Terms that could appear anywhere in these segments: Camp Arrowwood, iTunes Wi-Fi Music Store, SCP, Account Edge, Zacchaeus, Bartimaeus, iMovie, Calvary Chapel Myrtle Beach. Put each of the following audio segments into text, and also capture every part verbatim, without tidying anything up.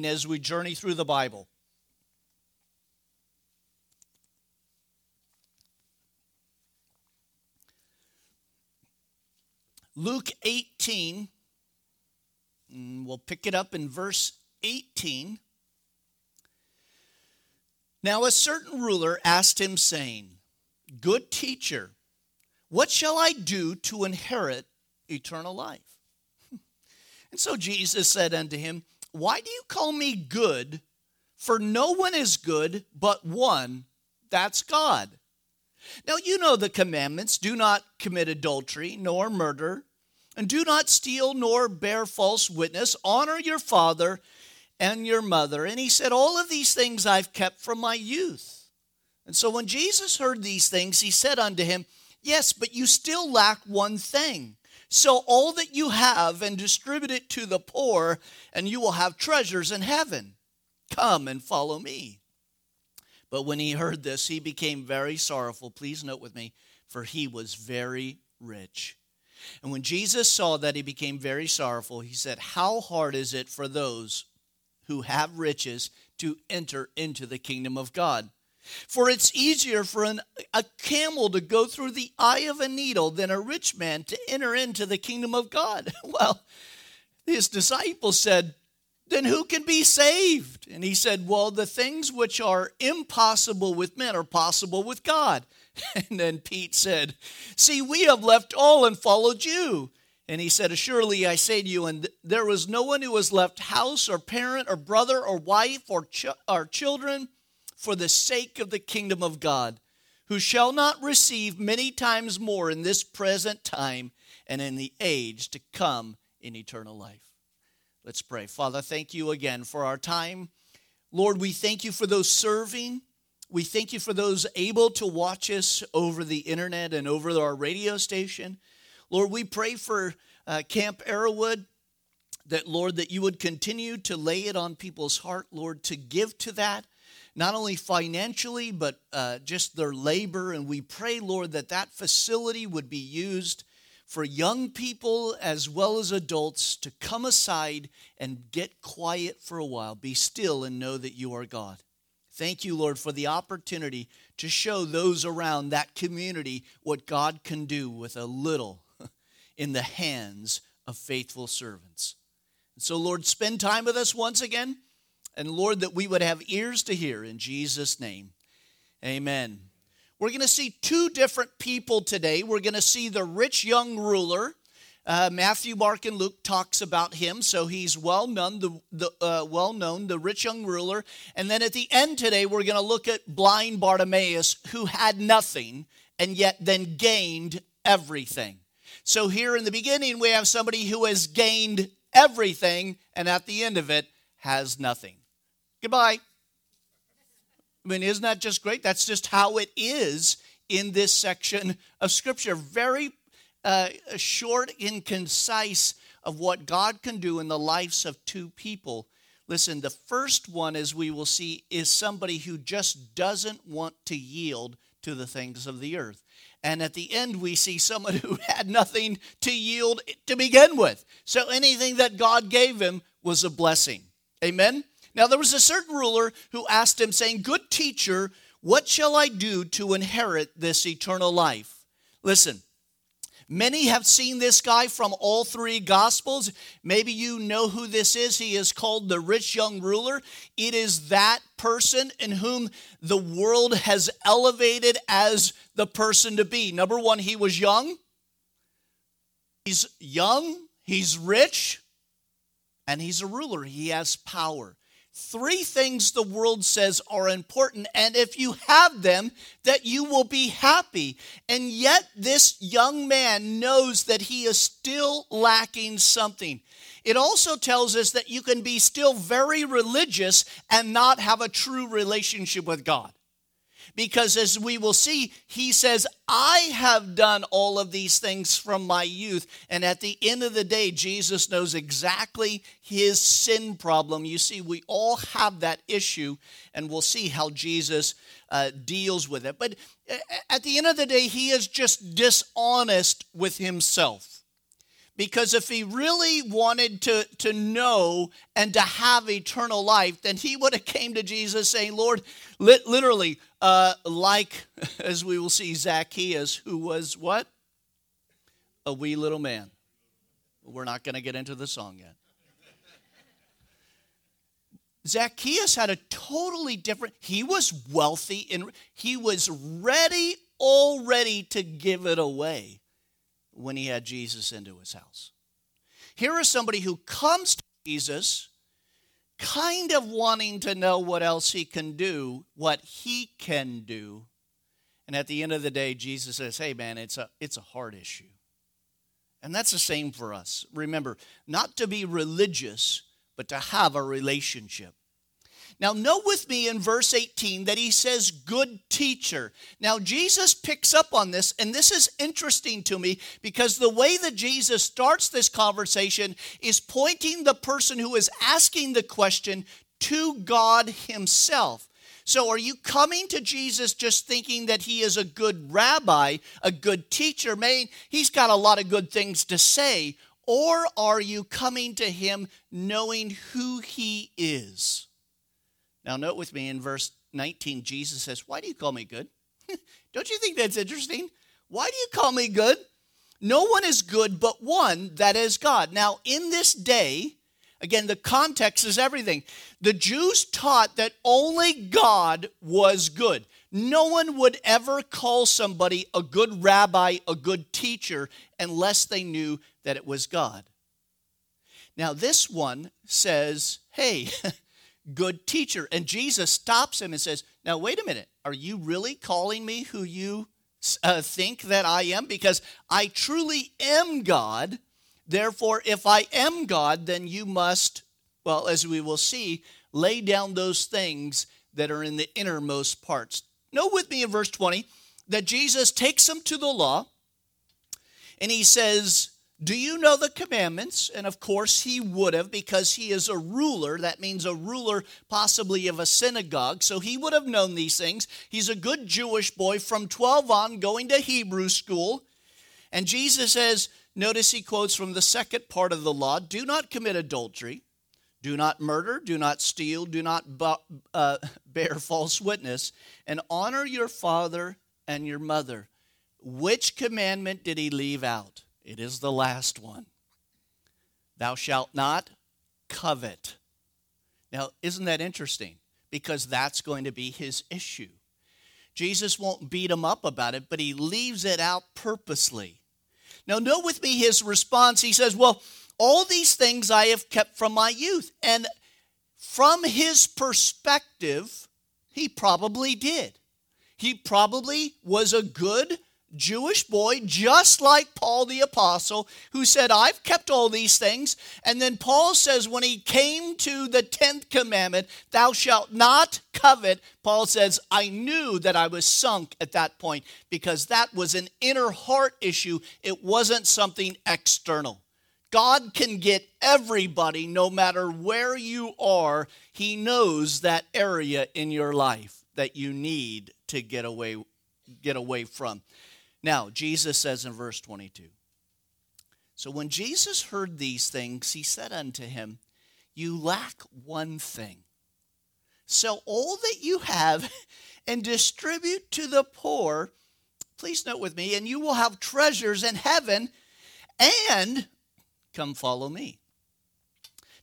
mean as we journey through the Bible. Luke eighteen, we'll pick it up in verse eighteen. Now a certain ruler asked him, saying, "Good teacher, what shall I do to inherit eternal life?" And so Jesus said unto him, "Why do you call me good? For no one is good but one, that's God. Now you know the commandments, do not commit adultery, nor murder, and do not steal, nor bear false witness, honor your father and your mother." And he said, "All of these things I've kept from my youth." And so when Jesus heard these things, he said unto him, "Yes, but you still lack one thing. Sell all that you have and distribute it to the poor, and you will have treasures in heaven. Come and follow me." But when he heard this, he became very sorrowful. Please note with me, for he was very rich. And when Jesus saw that he became very sorrowful, he said, "How hard is it for those who have riches to enter into the kingdom of God? For it's easier for an, a camel to go through the eye of a needle than a rich man to enter into the kingdom of God." Well, his disciples said, "Then who can be saved?" And he said, "Well, the things which are impossible with men are possible with God." And then Pete said, "See, we have left all and followed you." And he said, "Surely I say to you, and there was no one who has left house or parent or brother or wife or, ch- or children for the sake of the kingdom of God, who shall not receive many times more in this present time and in the age to come in eternal life." Let's pray. Father, thank you again for our time. Lord, we thank you for those serving. We thank you for those able to watch us over the internet and over our radio station. Lord, we pray for uh, Camp Arrowwood, that, Lord, that you would continue to lay it on people's heart, Lord, to give to that, not only financially, but uh, just their labor. And we pray, Lord, that that facility would be used for young people as well as adults to come aside and get quiet for a while. Be still and know that you are God. Thank you, Lord, for the opportunity to show those around that community what God can do with a little in the hands of faithful servants. And so, Lord, spend time with us once again. And, Lord, that we would have ears to hear in Jesus' name. Amen. We're going to see two different people today. We're going to see the rich young ruler. Uh, Matthew, Mark, and Luke talks about him, so he's well known, the, the uh, well known, the rich young ruler. And then at the end today, we're going to look at blind Bartimaeus, who had nothing and yet then gained everything. So here in the beginning, we have somebody who has gained everything, and at the end of it, has nothing. Goodbye. I mean, isn't that just great? That's just how it is in this section of Scripture. Very uh, short and concise of what God can do in the lives of two people. Listen, the first one, as we will see, is somebody who just doesn't want to yield to the things of the earth. And at the end, we see someone who had nothing to yield to begin with. So anything that God gave him was a blessing. Amen? Now, there was a certain ruler who asked him, saying, "Good teacher, what shall I do to inherit this eternal life?" Listen, many have seen this guy from all three Gospels. Maybe you know who this is. He is called the rich young ruler. It is that person in whom the world has elevated as the person to be. Number one, he was young. He's young, he's rich, and he's a ruler. He has power. Three things the world says are important, and if you have them, that you will be happy. And yet this young man knows that he is still lacking something. It also tells us that you can be still very religious and not have a true relationship with God. Because as we will see, he says, "I have done all of these things from my youth." And at the end of the day, Jesus knows exactly his sin problem. You see, we all have that issue, and we'll see how Jesus uh, deals with it. But at the end of the day, he is just dishonest with himself. Because if he really wanted to, to know and to have eternal life, then he would have came to Jesus saying, Lord, li- literally, uh, like, as we will see, Zacchaeus, who was what? A wee little man. We're not going to get into the song yet. Zacchaeus had a totally different, he was wealthy, and he was ready already to give it away when he had Jesus into his house. Here is somebody who comes to Jesus kind of wanting to know what else he can do, what he can do. And at the end of the day, Jesus says, hey man, it's a it's a heart issue. And that's the same for us. Remember, not to be religious, but to have a relationship. Now, note with me in verse eighteen that he says, good teacher. Now, Jesus picks up on this, and this is interesting to me because the way that Jesus starts this conversation is pointing the person who is asking the question to God himself. So are you coming to Jesus just thinking that he is a good rabbi, a good teacher? Man, he's got a lot of good things to say. Or are you coming to him knowing who he is? Now, note with me in verse nineteen, Jesus says, why do you call me good? Don't you think that's interesting? Why do you call me good? No one is good but one, that is God. Now, in this day, again, the context is everything. The Jews taught that only God was good. No one would ever call somebody a good rabbi, a good teacher, unless they knew that it was God. Now, this one says, hey, good teacher. And Jesus stops him and says, now, wait a minute. Are you really calling me who you uh, think that I am? Because I truly am God. Therefore, if I am God, then you must, well, as we will see, lay down those things that are in the innermost parts. Note with me in verse twenty that Jesus takes them to the law and he says, do you know the commandments? And of course he would have, because he is a ruler. That means a ruler possibly of a synagogue. So he would have known these things. He's a good Jewish boy from twelve on going to Hebrew school. And Jesus says, notice he quotes from the second part of the law, do not commit adultery, do not murder, do not steal, do not bu- uh, bear false witness, and honor your father and your mother. Which commandment did he leave out? It is the last one. Thou shalt not covet. Now, isn't that interesting? Because that's going to be his issue. Jesus won't beat him up about it, but he leaves it out purposely. Now, note with me his response. He says, well, all these things I have kept from my youth. And from his perspective, he probably did. He probably was a good Jewish boy, just like Paul the apostle, who said, I've kept all these things. And then Paul says, when he came to the tenth commandment, thou shalt not covet, Paul says, I knew that I was sunk at that point, because that was an inner heart issue. It wasn't something external. God can get everybody, no matter where you are. He knows that area in your life that you need to get away, get away from. Now, Jesus says in verse twenty-two, so when Jesus heard these things, he said unto him, you lack one thing. Sell all that you have and distribute to the poor. Please note with me, and you will have treasures in heaven, and come follow me.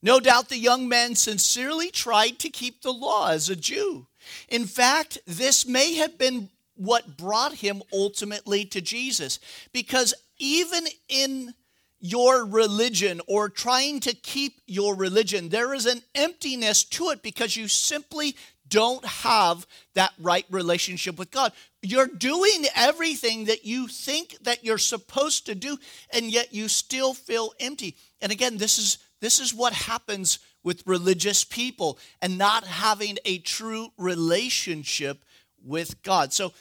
No doubt the young man sincerely tried to keep the law as a Jew. In fact, this may have been what brought him ultimately to Jesus. Because even in your religion or trying to keep your religion, there is an emptiness to it because you simply don't have that right relationship with God. You're doing everything that you think that you're supposed to do, and yet you still feel empty. And again, this is this is what happens with religious people and not having a true relationship with God. So,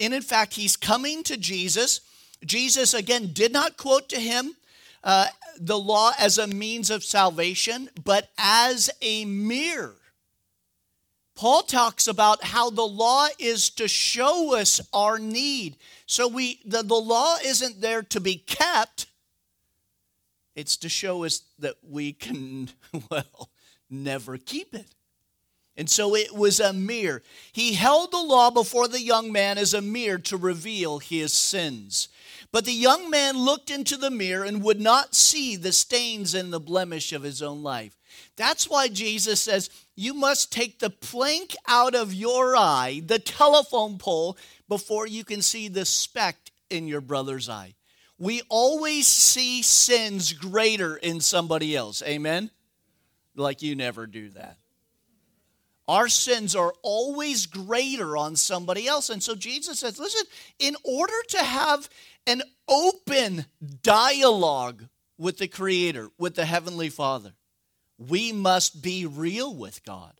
and in fact, he's coming to Jesus. Jesus, again, did not quote to him uh, the law as a means of salvation, but as a mirror. Paul talks about how the law is to show us our need. So we the, the law isn't there to be kept. It's to show us that we can, well, never keep it. And so it was a mirror. He held the law before the young man as a mirror to reveal his sins. But the young man looked into the mirror and would not see the stains and the blemish of his own life. That's why Jesus says, you must take the plank out of your eye, the telephone pole, before you can see the speck in your brother's eye. We always see sins greater in somebody else. Amen? Like you never do that. Our sins are always greater on somebody else. And so Jesus says, listen, in order to have an open dialogue with the Creator, with the Heavenly Father, we must be real with God.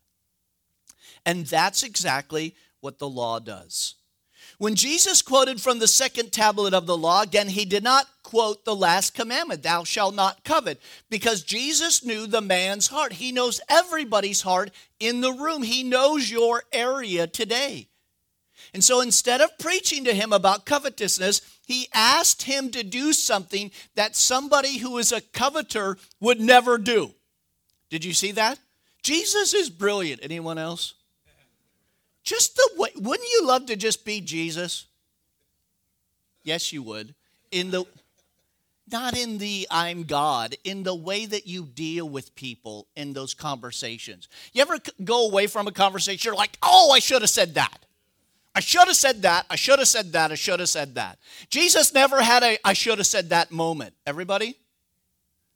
And that's exactly what the law does. When Jesus quoted from the second tablet of the law, again, he did not quote the last commandment, thou shalt not covet, because Jesus knew the man's heart. He knows everybody's heart in the room. He knows your area today. And so instead of preaching to him about covetousness, he asked him to do something that somebody who is a coveter would never do. Did you see that? Jesus is brilliant. Anyone else? Just the way, wouldn't you love to just be Jesus? Yes, you would. In the, not in the I'm God, in the way that you deal with people in those conversations. You ever go away from a conversation, you're like, oh, I should have said that. I should have said that. I should have said that. I should have said that. Jesus never had a I should have said that moment. Everybody?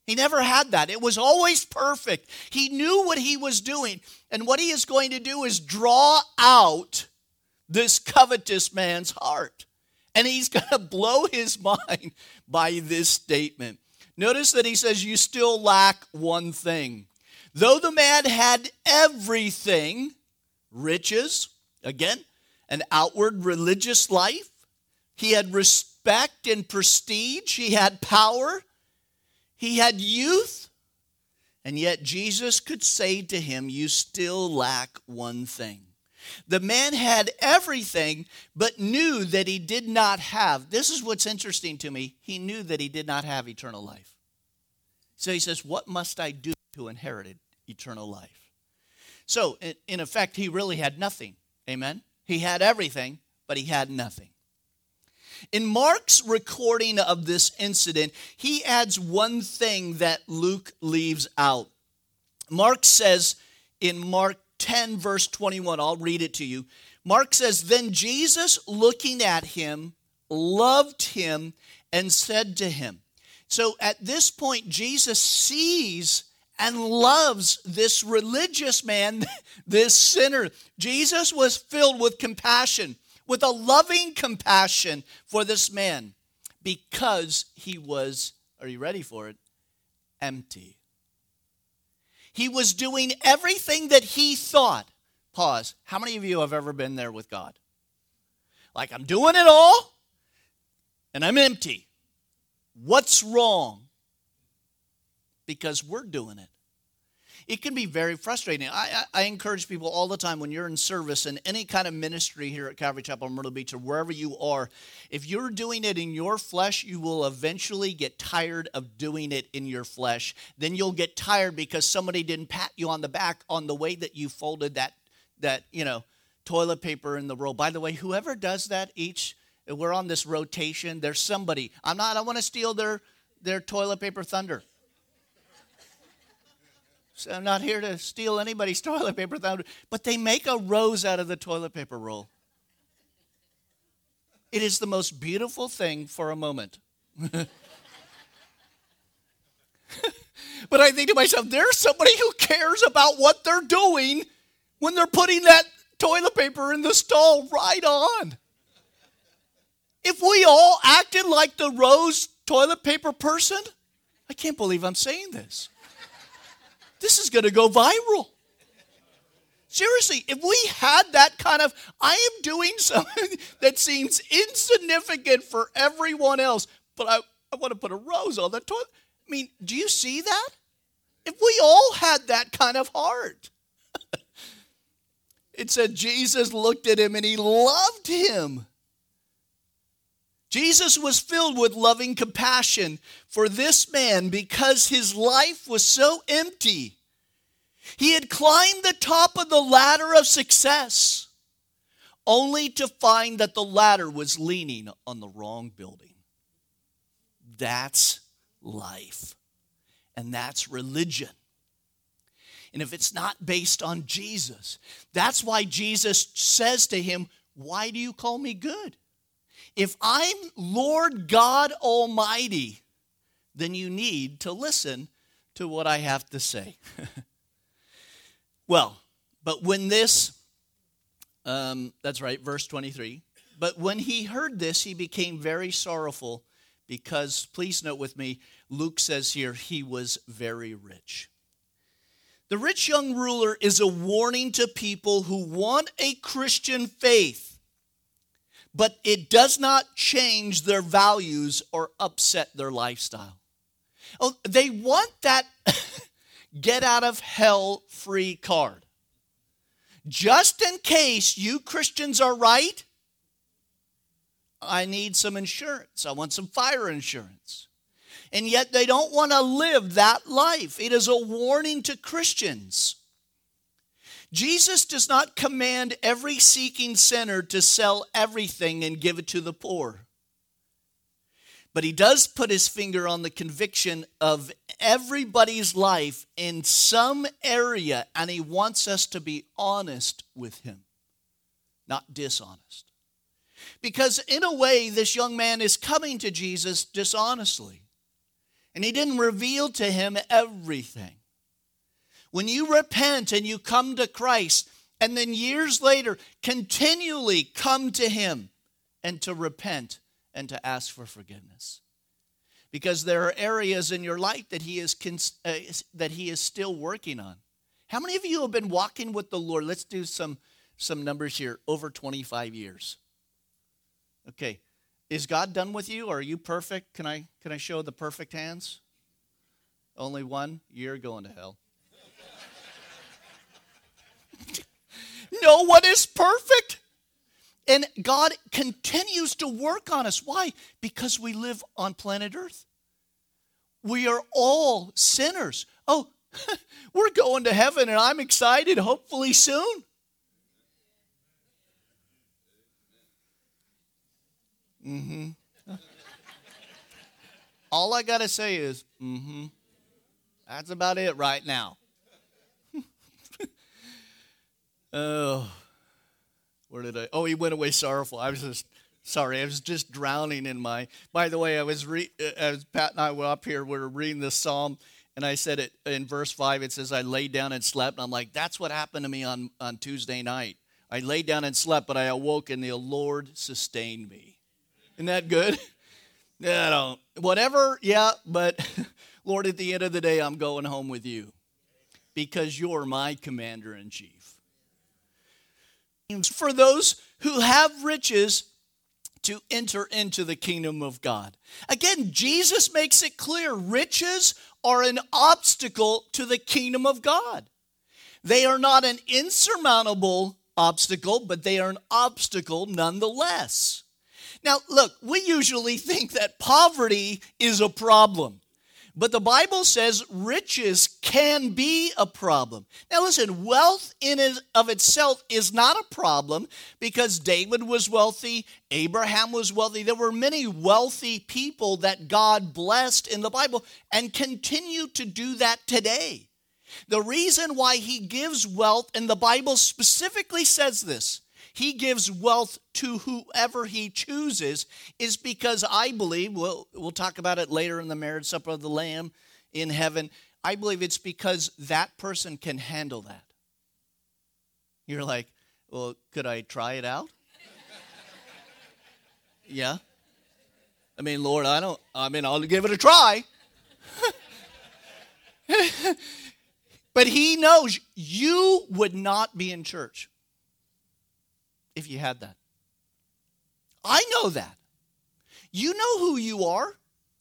He never had that. It was always perfect. He knew what he was doing. And what he is going to do is draw out this covetous man's heart. And he's going to blow his mind by this statement. Notice that he says, you still lack one thing. Though the man had everything, riches, again, an outward religious life, he had respect and prestige, he had power, he had youth, and yet Jesus could say to him, you still lack one thing. The man had everything, but knew that he did not have, this is what's interesting to me, he knew that he did not have eternal life. So he says, what must I do to inherit eternal life? So, in effect, he really had nothing, amen? He had everything, but he had nothing. In Mark's recording of this incident, he adds one thing that Luke leaves out. Mark says in Mark ten, verse twenty-one, I'll read it to you. Mark says, then Jesus, looking at him, loved him and said to him. So at this point, Jesus sees and loves this religious man, this sinner. Jesus was filled with compassion, with a loving compassion for this man because he was, are you ready for it, empty. He was doing everything that he thought. Pause. How many of you have ever been there with God? Like, I'm doing it all, and I'm empty. What's wrong? Because we're doing it. It can be very frustrating. I, I, I encourage people all the time when you're in service in any kind of ministry here at Calvary Chapel Myrtle Beach or wherever you are, if you're doing it in your flesh, you will eventually get tired of doing it in your flesh. Then you'll get tired because somebody didn't pat you on the back on the way that you folded that, that you know, toilet paper in the roll. By the way, whoever does that each, we're on this rotation. There's somebody. I'm not, I don't want to steal their, their toilet paper thunder. So I'm not here to steal anybody's toilet paper, but they make a rose out of the toilet paper roll. It is the most beautiful thing for a moment. But I think to myself, there's somebody who cares about what they're doing when they're putting that toilet paper in the stall right on. If we all acted like the rose toilet paper person, I can't believe I'm saying this. This is going to go viral. Seriously, if we had that kind of, I am doing something that seems insignificant for everyone else, but I, I want to put a rose on the toilet. I mean, do you see that? If we all had that kind of heart. It said Jesus looked at him and he loved him. Jesus was filled with loving compassion for this man because his life was so empty. He had climbed the top of the ladder of success, only to find that the ladder was leaning on the wrong building. That's life, and that's religion. And if it's not based on Jesus, that's why Jesus says to him, "Why do you call me good? If I'm Lord God Almighty, then you need to listen to what I have to say." Well, but when this, um, that's right, verse twenty-three. But when he heard this, he became very sorrowful because, please note with me, Luke says here, he was very rich. The rich young ruler is a warning to people who want a Christian faith, but it does not change their values or upset their lifestyle. Oh, they want that get-out-of-hell-free card. Just in case you Christians are right, I need some insurance. I want some fire insurance. And yet they don't want to live that life. It is a warning to Christians. Jesus does not command every seeking sinner to sell everything and give it to the poor. But he does put his finger on the conviction of everybody's life in some area, and he wants us to be honest with him, not dishonest. Because in a way, this young man is coming to Jesus dishonestly, and he didn't reveal to him everything. When you repent and you come to Christ, and then years later continually come to him and to repent and to ask for forgiveness. Because there are areas in your life that he is uh, that he is still working on. How many of you have been walking with the Lord? Let's do some, some numbers here. Over twenty-five years. Okay. Is God done with you? Or are you perfect? Can I can I show the perfect hands? Only one? You're going to hell. No one is perfect. And God continues to work on us. Why? Because we live on planet Earth. We are all sinners. Oh, we're going to heaven and I'm excited, hopefully soon. Mm-hmm. All I got to say is, mm-hmm. That's about it right now. Oh. Where did I? Oh, he went away sorrowful. I was just sorry. I was just drowning in my. By the way, I was re. As Pat and I were up here, we were reading this psalm, and I said it in verse five. It says, "I laid down and slept." And I'm like, that's what happened to me on on Tuesday night. I laid down and slept, but I awoke, and the Lord sustained me. Isn't that good? Yeah, I don't. Whatever. Yeah, but Lord, at the end of the day, I'm going home with you, because you're my commander in chief. For those who have riches to enter into the kingdom of God. Again, Jesus makes it clear riches are an obstacle to the kingdom of God. They are not an insurmountable obstacle, but they are an obstacle nonetheless. Now, look, we usually think that poverty is a problem, but the Bible says riches can be a problem. Now listen, wealth in and of itself is not a problem because David was wealthy, Abraham was wealthy. There were many wealthy people that God blessed in the Bible and continue to do that today. The reason why he gives wealth, and the Bible specifically says this, he gives wealth to whoever he chooses, is because I believe, we'll, we'll talk about it later in the marriage supper of the Lamb in heaven, I believe it's because that person can handle that. You're like, well, could I try it out? Yeah. I mean, Lord, I don't, I mean, I'll give it a try. But he knows you would not be in church if you had that. I know that. You know who you are.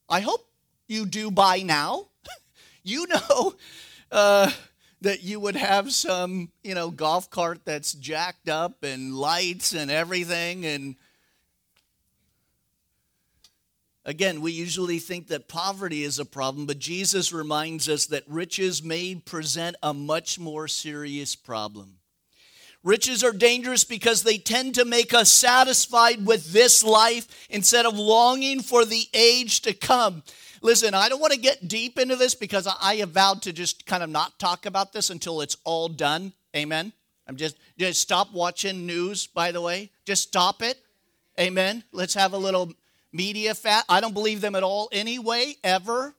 I hope you do by now. You know uh, that you would have some, you know, golf cart that's jacked up and lights and everything. And Again, we usually think that poverty is a problem, but Jesus reminds us that riches may present a much more serious problem. Riches are dangerous because they tend to make us satisfied with this life instead of longing for the age to come. Listen, I don't want to get deep into this because I have vowed to just kind of not talk about this until it's all done. Amen. I'm just, just stop watching news, by the way. Just stop it. Amen. Let's have a little media fat. I don't believe them at all anyway, ever.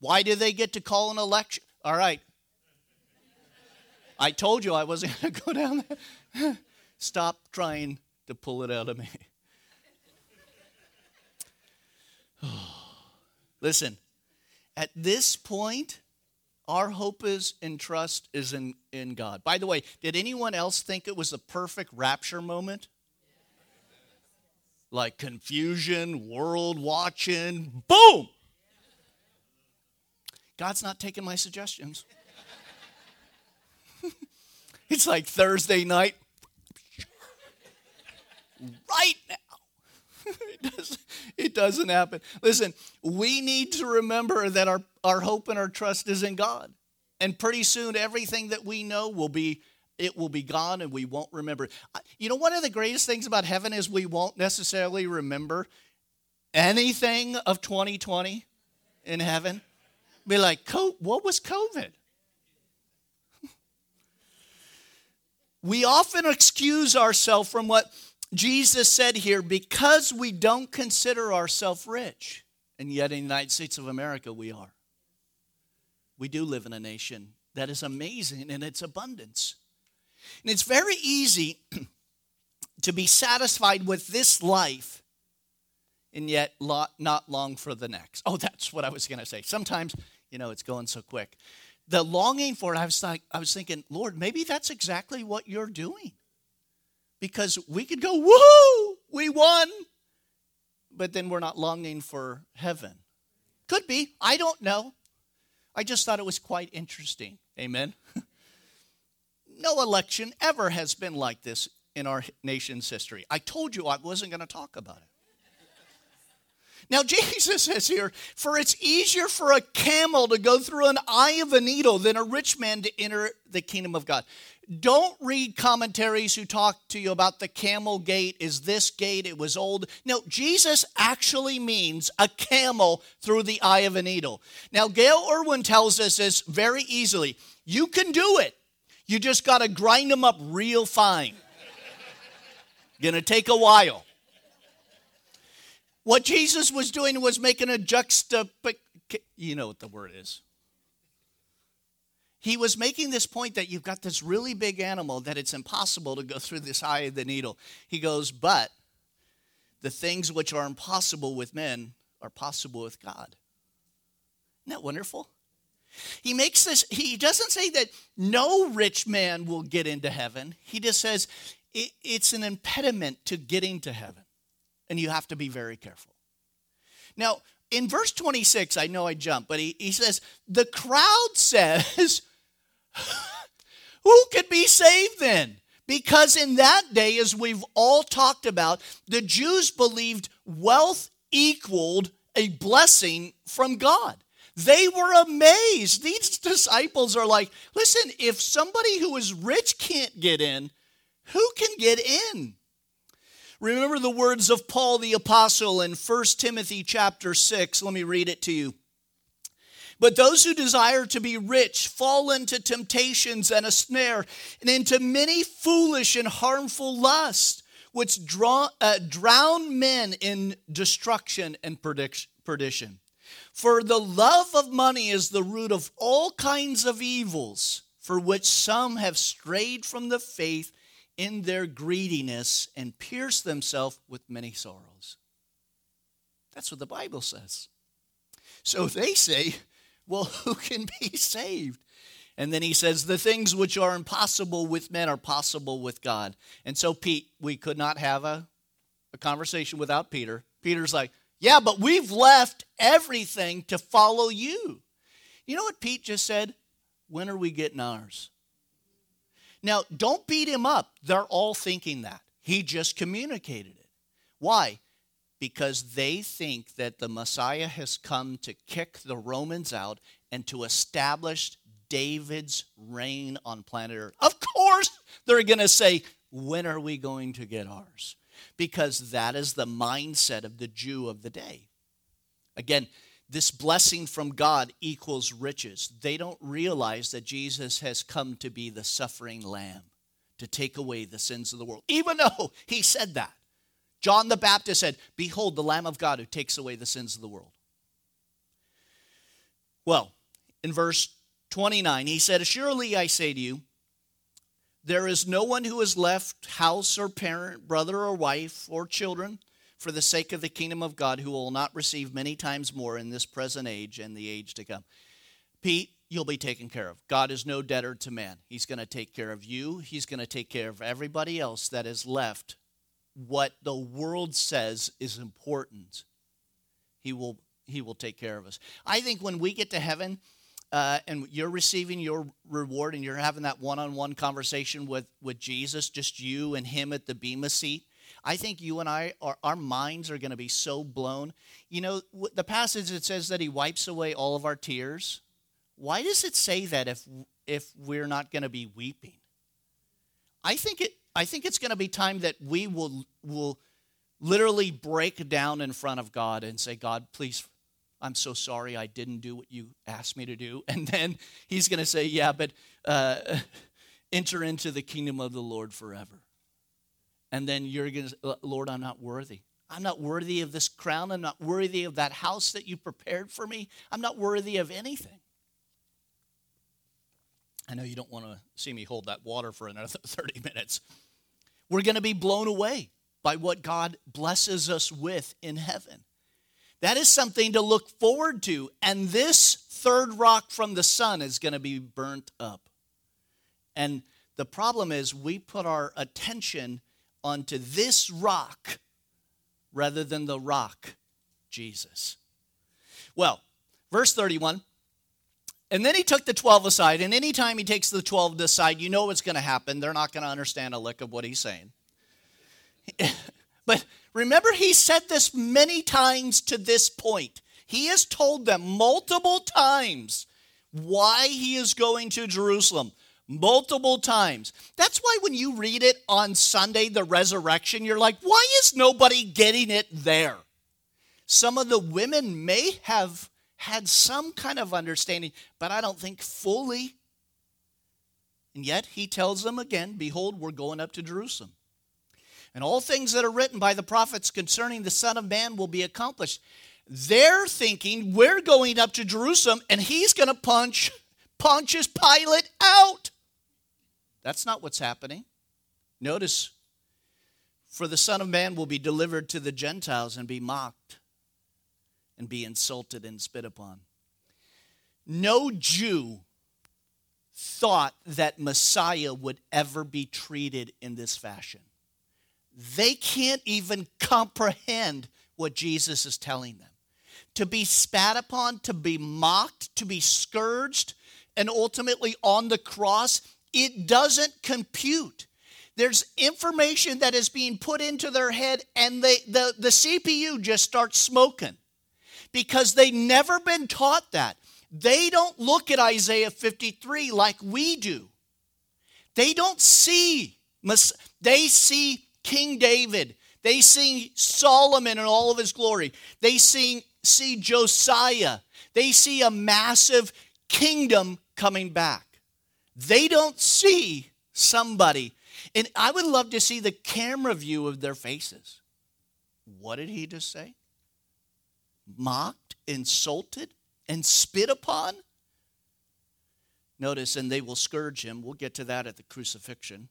Why do they get to call an election? All right. I told you I wasn't going to go down there. Stop trying to pull it out of me. Listen, at this point, our hope is and trust is in, in God. By the way, did anyone else think it was the perfect rapture moment? Like confusion, world watching, boom! God's not taking my suggestions. It's like Thursday night, right now. It doesn't, it doesn't happen. Listen, we need to remember that our, our hope and our trust is in God. And pretty soon everything that we know will be, it will be gone and we won't remember. You know, one of the greatest things about heaven is we won't necessarily remember anything of twenty twenty in heaven. Be like, what was COVID? We often excuse ourselves from what Jesus said here because we don't consider ourselves rich. And yet in the United States of America, we are. We do live in a nation that is amazing in its abundance. And it's very easy to be satisfied with this life and yet not long for the next. Oh, that's what I was going to say. Sometimes, you know, it's going so quick. The longing for it, I was like, I was thinking, Lord, maybe that's exactly what you're doing. Because we could go, woohoo, we won. But then we're not longing for heaven. Could be. I don't know. I just thought it was quite interesting. Amen. No election ever has been like this in our nation's history. I told you I wasn't going to talk about it. Now, Jesus says here, for it's easier for a camel to go through an eye of a needle than a rich man to enter the kingdom of God. Don't read commentaries who talk to you about the camel gate is this gate, it was old. No, Jesus actually means a camel through the eye of a needle. Now, Gail Irwin tells us this very easily. You can do it. You just got to grind them up real fine. Going to take a while. What Jesus was doing was making a juxtaposition. You know what the word is. He was making this point that you've got this really big animal that it's impossible to go through this eye of the needle. He goes, but the things which are impossible with men are possible with God. Isn't that wonderful? He makes this, he doesn't say that no rich man will get into heaven. He just says it, it's an impediment to getting to heaven. And you have to be very careful. Now, in verse twenty-six, I know I jumped, but he, he says, the crowd says, who could be saved then? Because in that day, as we've all talked about, the Jews believed wealth equaled a blessing from God. They were amazed. These disciples are like, listen, if somebody who is rich can't get in, who can get in? Remember the words of Paul the Apostle in First Timothy chapter six. Let me read it to you. But those who desire to be rich fall into temptations and a snare, and into many foolish and harmful lusts, which draw, uh, drown men in destruction and perdition. For the love of money is the root of all kinds of evils, for which some have strayed from the faith in their greediness and pierce themselves with many sorrows. That's what the Bible says. So they say, well, who can be saved? And then he says, the things which are impossible with men are possible with God. And so, Pete, we could not have a, a conversation without Peter. Peter's like, yeah, but we've left everything to follow you. You know what Pete just said? When are we getting ours? Now, don't beat him up. They're all thinking that. He just communicated it. Why? because they think that the Messiah has come to kick the Romans out and to establish David's reign on planet Earth. Of course, they're going to say, when are we going to get ours? Because that is the mindset of the Jew of the day. Again, this blessing from God equals riches. They don't realize that Jesus has come to be the suffering lamb, to take away the sins of the world, even though he said that. John the Baptist said, behold, the Lamb of God who takes away the sins of the world. Well, in verse twenty-nine, he said, assuredly I say to you, there is no one who has left house or parent, brother or wife or children for the sake of the kingdom of God who will not receive many times more in this present age and the age to come. Pete, you'll be taken care of. God is no debtor to man. He's going to take care of you. He's going to take care of everybody else that is left. What the world says is important, He will He will take care of us. I think when we get to heaven, uh, and you're receiving your reward, and you're having that one-on-one conversation with with Jesus, just you and Him at the Bema seat, I think you and I are, our minds are going to be so blown. You know, the passage that says that He wipes away all of our tears. Why does it say that if if we're not going to be weeping? I think it. I think it's going to be time that we will will literally break down in front of God and say, God, please, I'm so sorry I didn't do what you asked me to do. And then he's going to say, yeah, but uh, enter into the kingdom of the Lord forever. And then you're going to say, Lord, I'm not worthy. I'm not worthy of this crown. I'm not worthy of that house that you prepared for me. I'm not worthy of anything. I know you don't want to see me hold that water for another thirty minutes. We're going to be blown away by what God blesses us with in heaven. That is something to look forward to. And this third rock from the sun is going to be burnt up. And the problem is we put our attention onto this rock rather than the rock, Jesus. Well, verse thirty-one. And then he took the twelve aside, and any time he takes the twelve aside, you know what's going to happen. They're not going to understand a lick of what he's saying. But remember, he said this many times to this point. He has told them multiple times why he is going to Jerusalem. Multiple times. That's why when you read it on Sunday, the resurrection, you're like, why is nobody getting it there? Some of the women may have had some kind of understanding, but I don't think fully. And yet he tells them again, behold, we're going up to Jerusalem. And all things that are written by the prophets concerning the Son of Man will be accomplished. They're thinking we're going up to Jerusalem and he's going to punch Pontius Pilate out. That's not what's happening. Notice, for the Son of Man will be delivered to the Gentiles and be mocked and be insulted and spit upon. No Jew thought that Messiah would ever be treated in this fashion. They can't even comprehend what Jesus is telling them. To be spat upon, to be mocked, to be scourged, and ultimately on the cross, it doesn't compute. There's information that is being put into their head, and they, the, the C P U just starts smoking. Because they've never been taught that. They don't look at Isaiah fifty-three like we do. They don't see, they see King David. They see Solomon in all of his glory. They see, see Josiah. They see a massive kingdom coming back. They don't see somebody. And I would love to see the camera view of their faces. What did he just say? Mocked, insulted, and spit upon? Notice, and they will scourge him. We'll get to that at the crucifixion.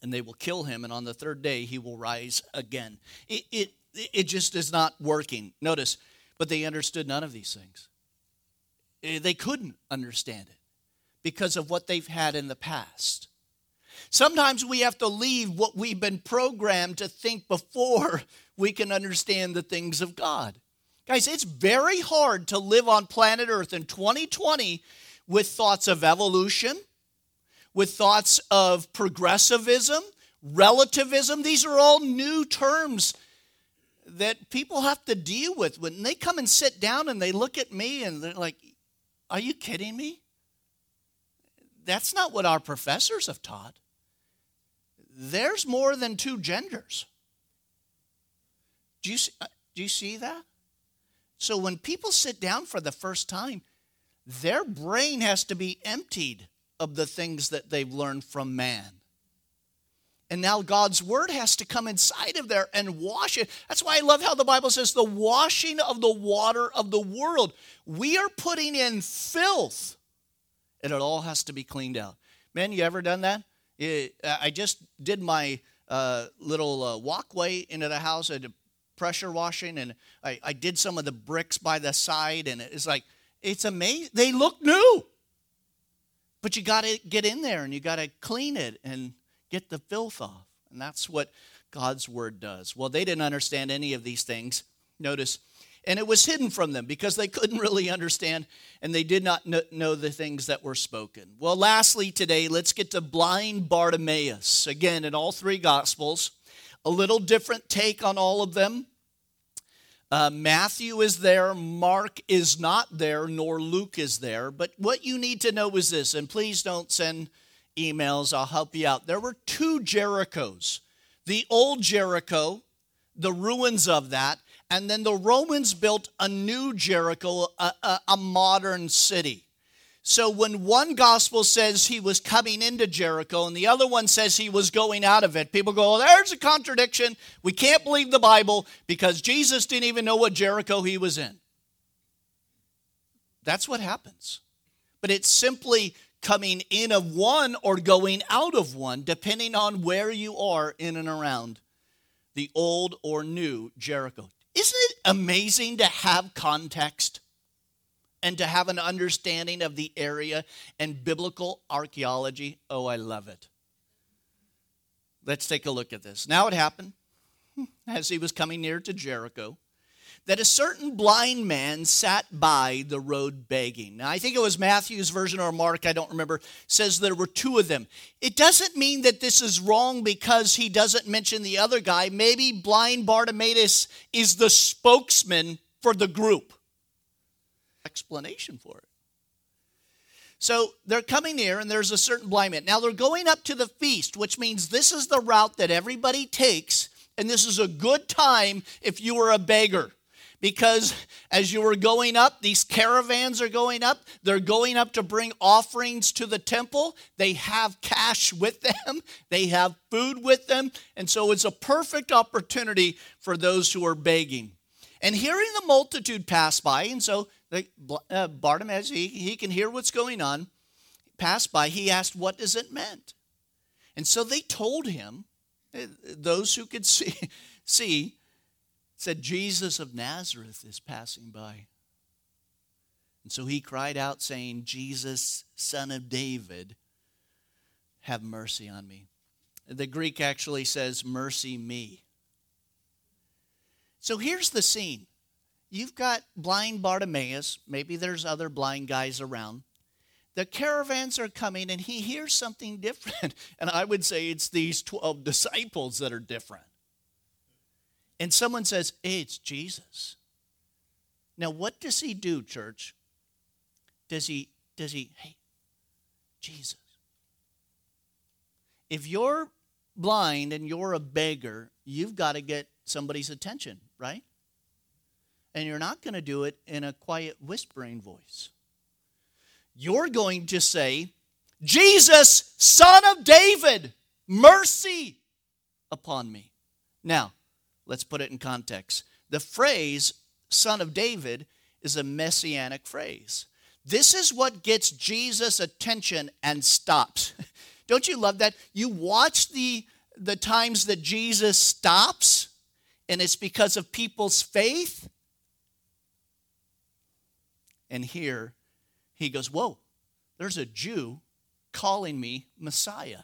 And they will kill him, and on the third day he will rise again. It, it, it just is not working. Notice, but they understood none of these things. They couldn't understand it because of what they've had in the past. Sometimes we have to leave what we've been programmed to think before we can understand the things of God. Guys, it's very hard to live on planet Earth in twenty twenty with thoughts of evolution, with thoughts of progressivism, relativism. These are all new terms that people have to deal with. When they come and sit down and they look at me and they're like, are you kidding me? That's not what our professors have taught. There's more than two genders. Do you see, do you see that? So when people sit down for the first time, their brain has to be emptied of the things that they've learned from man. And now God's word has to come inside of there and wash it. That's why I love how the Bible says the washing of the water of the world. We are putting in filth, and it all has to be cleaned out. Man, you ever done that? It, I just did my uh, little uh, walkway into the house. I did pressure washing, and I, I did some of the bricks by the side, and it's like, it's amazing. They look new. But you got to get in there, and you got to clean it, and get the filth off. And that's what God's word does. Well, they didn't understand any of these things. Notice. And it was hidden from them because they couldn't really understand, and they did not know the things that were spoken. Well, lastly today, let's get to blind Bartimaeus. Again, in all three Gospels, a little different take on all of them. Uh, Matthew is there, Mark is not there, nor Luke is there. But what you need to know is this, and please don't send emails, I'll help you out. There were two Jerichos, the old Jericho, the ruins of that, and then the Romans built a new Jericho, a, a, a modern city. So when one gospel says he was coming into Jericho and the other one says he was going out of it, people go, oh, there's a contradiction. We can't believe the Bible because Jesus didn't even know what Jericho he was in. That's what happens. But it's simply coming in of one or going out of one, depending on where you are in and around the old or new Jericho. Isn't it amazing to have context and to have an understanding of the area and biblical archaeology? Oh, I love it. Let's take a look at this. Now it happened, as he was coming near to Jericho, that a certain blind man sat by the road begging. Now, I think it was Matthew's version or Mark, I don't remember, says there were two of them. It doesn't mean that this is wrong because he doesn't mention the other guy. Maybe blind Bartimaeus is the spokesman for the group. Explanation for it. So they're coming near, and there's a certain blind man. Now, they're going up to the feast, which means this is the route that everybody takes, and this is a good time if you were a beggar. Because as you were going up, these caravans are going up. They're going up to bring offerings to the temple. They have cash with them. They have food with them. And so it's a perfect opportunity for those who are begging. And hearing the multitude pass by, and so they, uh, Bartimaeus, he, he can hear what's going on, pass by, he asked, what is it meant? And so they told him, those who could see, see, said, Jesus of Nazareth is passing by. And so he cried out, saying, Jesus, son of David, have mercy on me. The Greek actually says, mercy me. So here's the scene. You've got blind Bartimaeus. Maybe there's other blind guys around. The caravans are coming, and he hears something different. And I would say it's these twelve disciples that are different. And someone says, hey, it's Jesus. Now, what does he do, church? Does he, does he, hey, Jesus. If you're blind and you're a beggar, you've got to get somebody's attention, right? And you're not going to do it in a quiet, whispering voice. You're going to say, Jesus, son of David, mercy upon me. Now, let's put it in context. The phrase, son of David, is a messianic phrase. This is what gets Jesus' attention and stops. Don't you love that? You watch the, the times that Jesus stops, and it's because of people's faith. And here, he goes, whoa, there's a Jew calling me Messiah.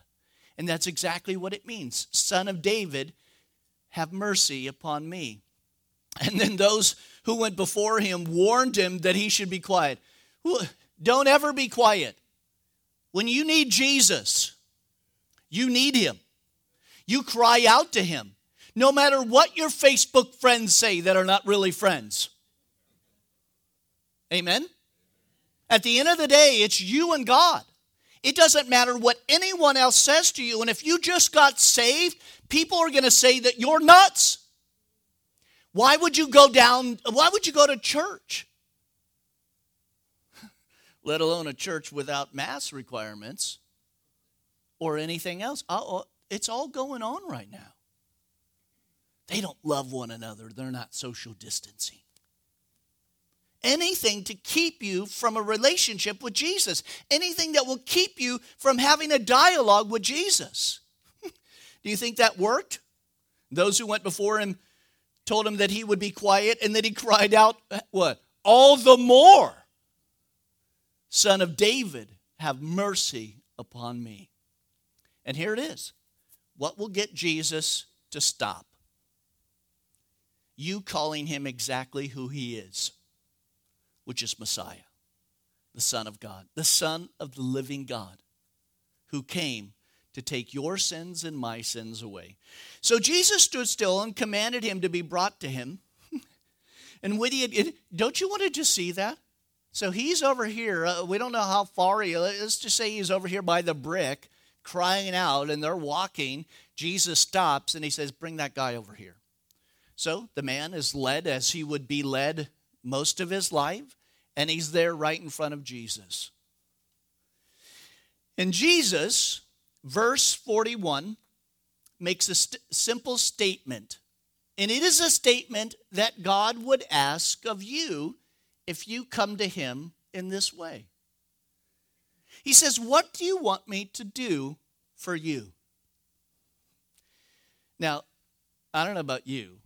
And that's exactly what it means. Son of David, have mercy upon me. And then those who went before him warned him that he should be quiet. Don't ever be quiet. When you need Jesus, you need him. You cry out to him. no matter what your Facebook friends say that are not really friends. Amen? At the end of the day, it's you and God. It doesn't matter what anyone else says to you. And if you just got saved, people are going to say that you're nuts. Why would you go down? Why would you go to church? Let alone a church without mass requirements or anything else. It's all going on right now. They don't love one another. They're not social distancing. Anything to keep you from a relationship with Jesus. Anything that will keep you from having a dialogue with Jesus. Do you think that worked? Those who went before him told him that he would be quiet, and then he cried out, what? All the more, Son of David, have mercy upon me. And here it is. What will get Jesus to stop? You calling him exactly who he is, which is Messiah, the Son of God, the Son of the living God, who came to take your sins and my sins away. So Jesus stood still and commanded him to be brought to him. And when he had, don't you want to just see that? So he's over here. Uh, we don't know how far he is. Let's just say he's over here by the brick, crying out, and they're walking. Jesus stops, and he says, bring that guy over here. So the man is led as he would be led most of his life, and he's there right in front of Jesus. And Jesus, verse forty-one, makes a st- simple statement. And it is a statement that God would ask of you if you come to him in this way. He says, what do you want me to do for you? Now, I don't know about you,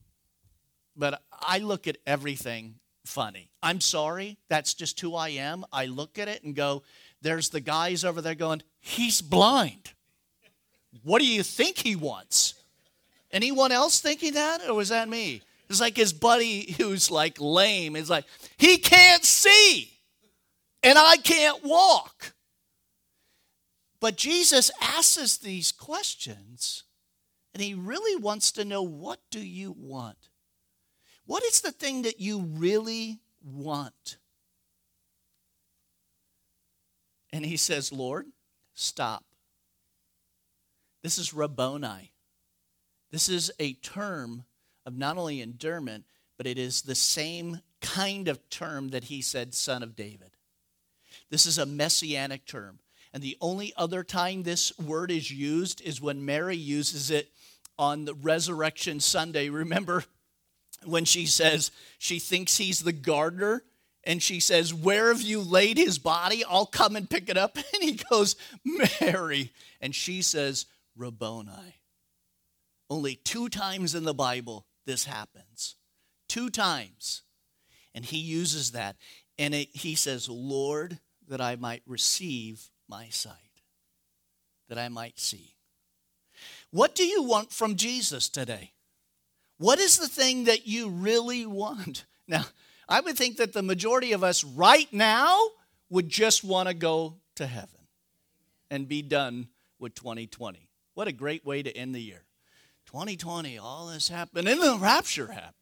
but I look at everything funny. I'm sorry, that's just who I am. I look at it and go, there's the guys over there going, he's blind. What do you think he wants? Anyone else thinking that, or was that me? It's like his buddy who's like lame is like, he can't see and I can't walk. But Jesus asks us these questions, and he really wants to know, what do you want? What is the thing that you really want? And he says, Lord, stop. This is Rabboni. This is a term of not only endearment, but it is the same kind of term that he said, Son of David. This is a messianic term. And the only other time this word is used is when Mary uses it on the Resurrection Sunday. Remember, when she says, she thinks he's the gardener, and she says, where have you laid his body? I'll come and pick it up. And he goes, Mary. And she says, Rabboni. Only two times in the Bible this happens. Two times. And he uses that. And it, he says, Lord, that I might receive my sight, that I might see. What do you want from Jesus today? What is the thing that you really want? Now, I would think that the majority of us right now would just want to go to heaven and be done with twenty twenty. What a great way to end the year. twenty twenty, all this happened, and the rapture happened.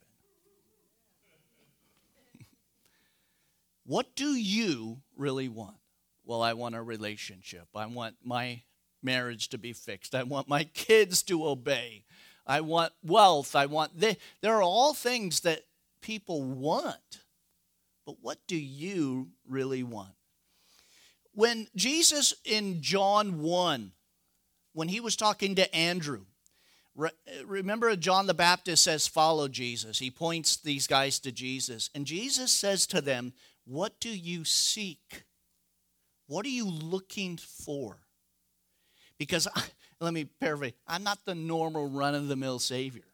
What do you really want? Well, I want a relationship. I want my marriage to be fixed. I want my kids to obey. I want wealth, I want this. There are all things that people want, but what do you really want? When Jesus in John one, when he was talking to Andrew, remember John the Baptist says, follow Jesus. He points these guys to Jesus, and Jesus says to them, what do you seek? What are you looking for? Because I... Let me paraphrase. I'm not the normal run-of-the-mill Savior.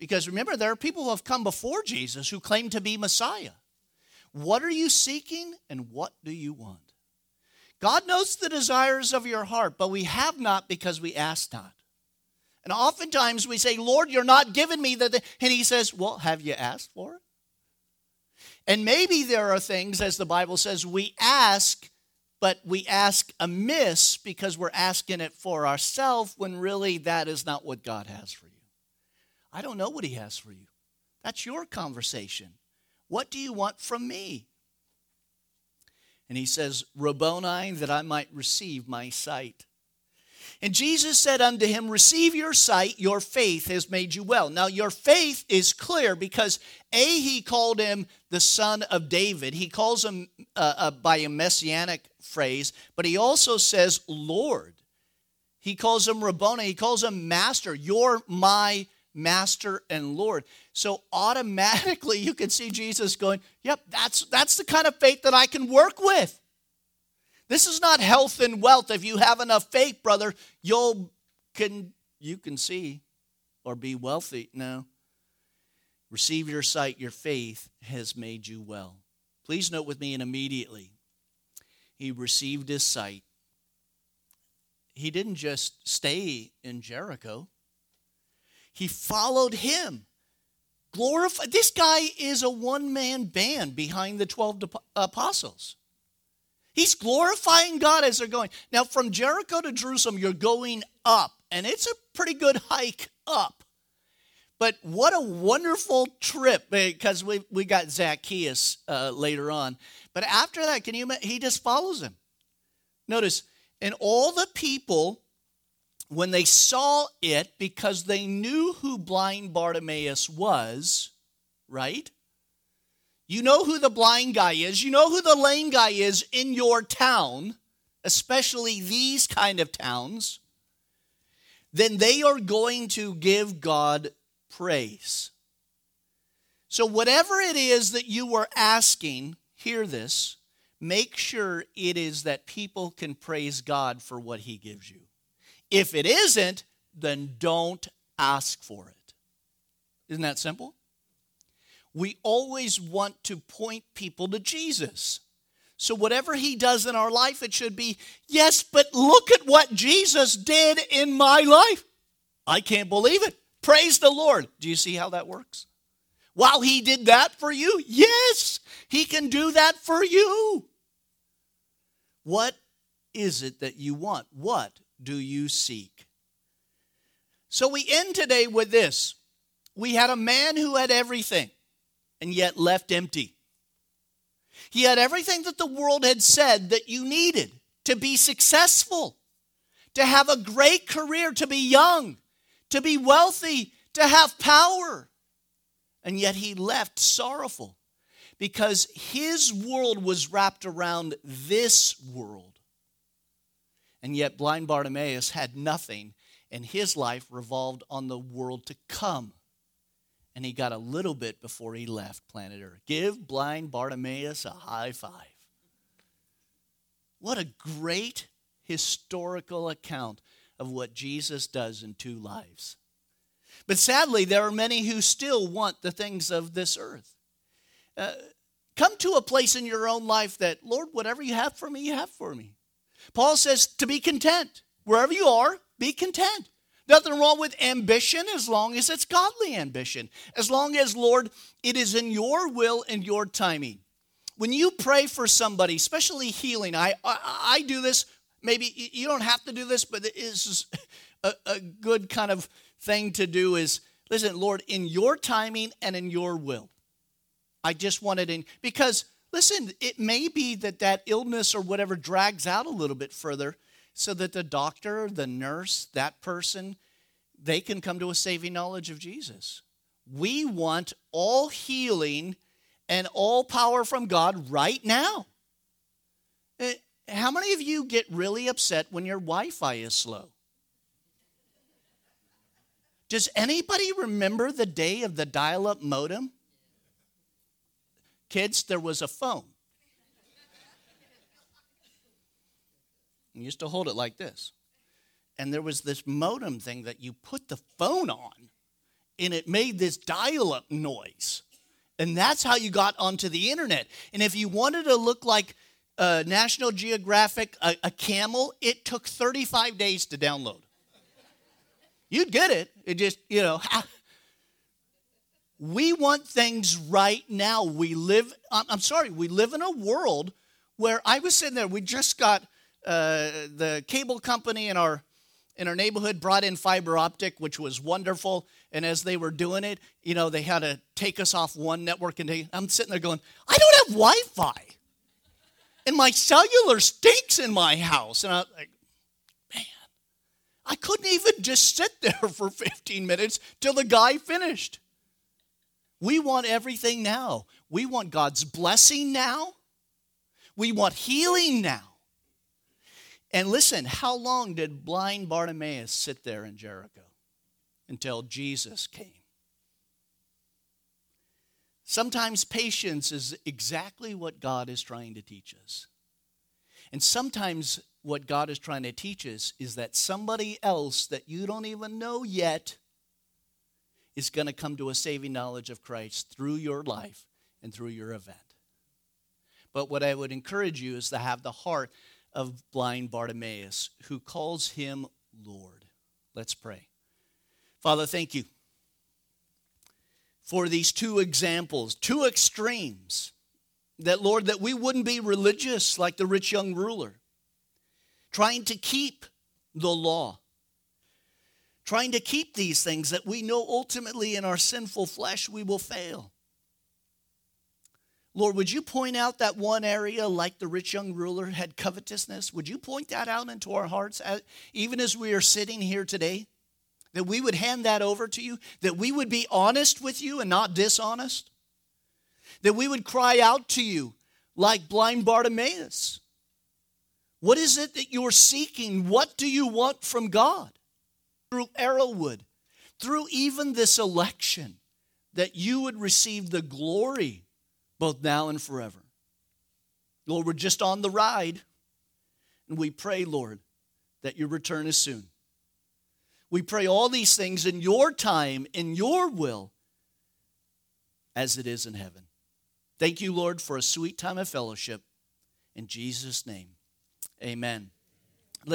Because remember, there are people who have come before Jesus who claim to be Messiah. What are you seeking, and what do you want? God knows the desires of your heart, but we have not because we ask not. And oftentimes we say, Lord, you're not giving me the... And he says, well, have you asked for it? And maybe there are things, as the Bible says, we ask, but we ask amiss because we're asking it for ourselves when really that is not what God has for you. I don't know what he has for you. That's your conversation. What do you want from me? And he says, Rabboni, that I might receive my sight. And Jesus said unto him, receive your sight, your faith has made you well. Now your faith is clear because A, he called him the son of David. He calls him uh, uh, by a messianic phrase, but he also says Lord. He calls him Rabboni, he calls him master. You're my master and Lord. So automatically you can see Jesus going, yep, that's, that's the kind of faith that I can work with. This is not health and wealth. If you have enough faith, brother, you'll can you can see or be wealthy. No. Receive your sight. Your faith has made you well. Please note with me, and immediately he received his sight. He didn't just stay in Jericho. He followed him. Glorify. This guy is a one-man band behind the twelve apostles. He's glorifying God as they're going. Now, from Jericho to Jerusalem, you're going up, and it's a pretty good hike up. But what a wonderful trip, because we we got Zacchaeus uh, later on. But after that, can you imagine? He just follows him. Notice, and all the people, when they saw it, because they knew who blind Bartimaeus was, right? You know who the blind guy is. You know who the lame guy is in your town, especially these kind of towns. Then they are going to give God praise. So whatever it is that you were asking, hear this, make sure it is that people can praise God for what he gives you. If it isn't, then don't ask for it. Isn't that simple? We always want to point people to Jesus. So whatever he does in our life, it should be, yes, but look at what Jesus did in my life. I can't believe it. Praise the Lord. Do you see how that works? Wow, he did that for you? Yes, he can do that for you. What is it that you want? What do you seek? So we end today with this. We had a man who had everything, and yet left empty. He had everything that the world had said that you needed to be successful, to have a great career, to be young, to be wealthy, to have power. And yet he left sorrowful because his world was wrapped around this world. And yet blind Bartimaeus had nothing, and his life revolved on the world to come. And he got a little bit before he left planet Earth. Give blind Bartimaeus a high five. What a great historical account of what Jesus does in two lives. But sadly, there are many who still want the things of this earth. Uh, come to a place in your own life that, Lord, whatever you have for me, you have for me. Paul says to be content. Wherever you are, be content. Nothing wrong with ambition as long as it's godly ambition. As long as, Lord, it is in your will and your timing. When you pray for somebody, especially healing, I I, I do this. Maybe you don't have to do this, but it is a, a good kind of thing to do is, listen, Lord, in your timing and in your will. I just want it in. Because, listen, it may be that that illness or whatever drags out a little bit further, so that the doctor, the nurse, that person, they can come to a saving knowledge of Jesus. We want all healing and all power from God right now. How many of you get really upset when your Wi-Fi is slow? Does anybody remember the day of the dial-up modem? Kids, there was a phone. You used to hold it like this. And there was this modem thing that you put the phone on, and it made this dial-up noise. And that's how you got onto the internet. And if you wanted to look like uh, National Geographic, a, a camel, it took thirty-five days to download. You'd get it. It just, you know. We want things right now. We live, I'm sorry, we live in a world where I was sitting there, we just got... Uh, the cable company and our in our neighborhood brought in fiber optic, which was wonderful. And as they were doing it, you know, they had to take us off one network. And they, I'm sitting there going, I don't have Wi-Fi. And my cellular stinks in my house. And I was like, man, I couldn't even just sit there for fifteen minutes till the guy finished. We want everything now. We want God's blessing now. We want healing now. And listen, how long did blind Bartimaeus sit there in Jericho? Until Jesus came. Sometimes patience is exactly what God is trying to teach us. And sometimes what God is trying to teach us is that somebody else that you don't even know yet is going to come to a saving knowledge of Christ through your life and through your event. But what I would encourage you is to have the heart of blind Bartimaeus, who calls him Lord. Let's pray. Father, thank you for these two examples, two extremes, that, Lord, that we wouldn't be religious like the rich young ruler, trying to keep the law, trying to keep these things that we know ultimately in our sinful flesh we will fail. Lord, would you point out that one area, like the rich young ruler, had covetousness? Would you point that out into our hearts, even as we are sitting here today? That we would hand that over to you? That we would be honest with you and not dishonest? That we would cry out to you like blind Bartimaeus? What is it that you're seeking? What do you want from God? Through Arrowwood, through even this election, that you would receive the glory both now and forever. Lord, we're just on the ride. And we pray, Lord, that your return is soon. We pray all these things in your time, in your will, as it is in heaven. Thank you, Lord, for a sweet time of fellowship. In Jesus' name, amen.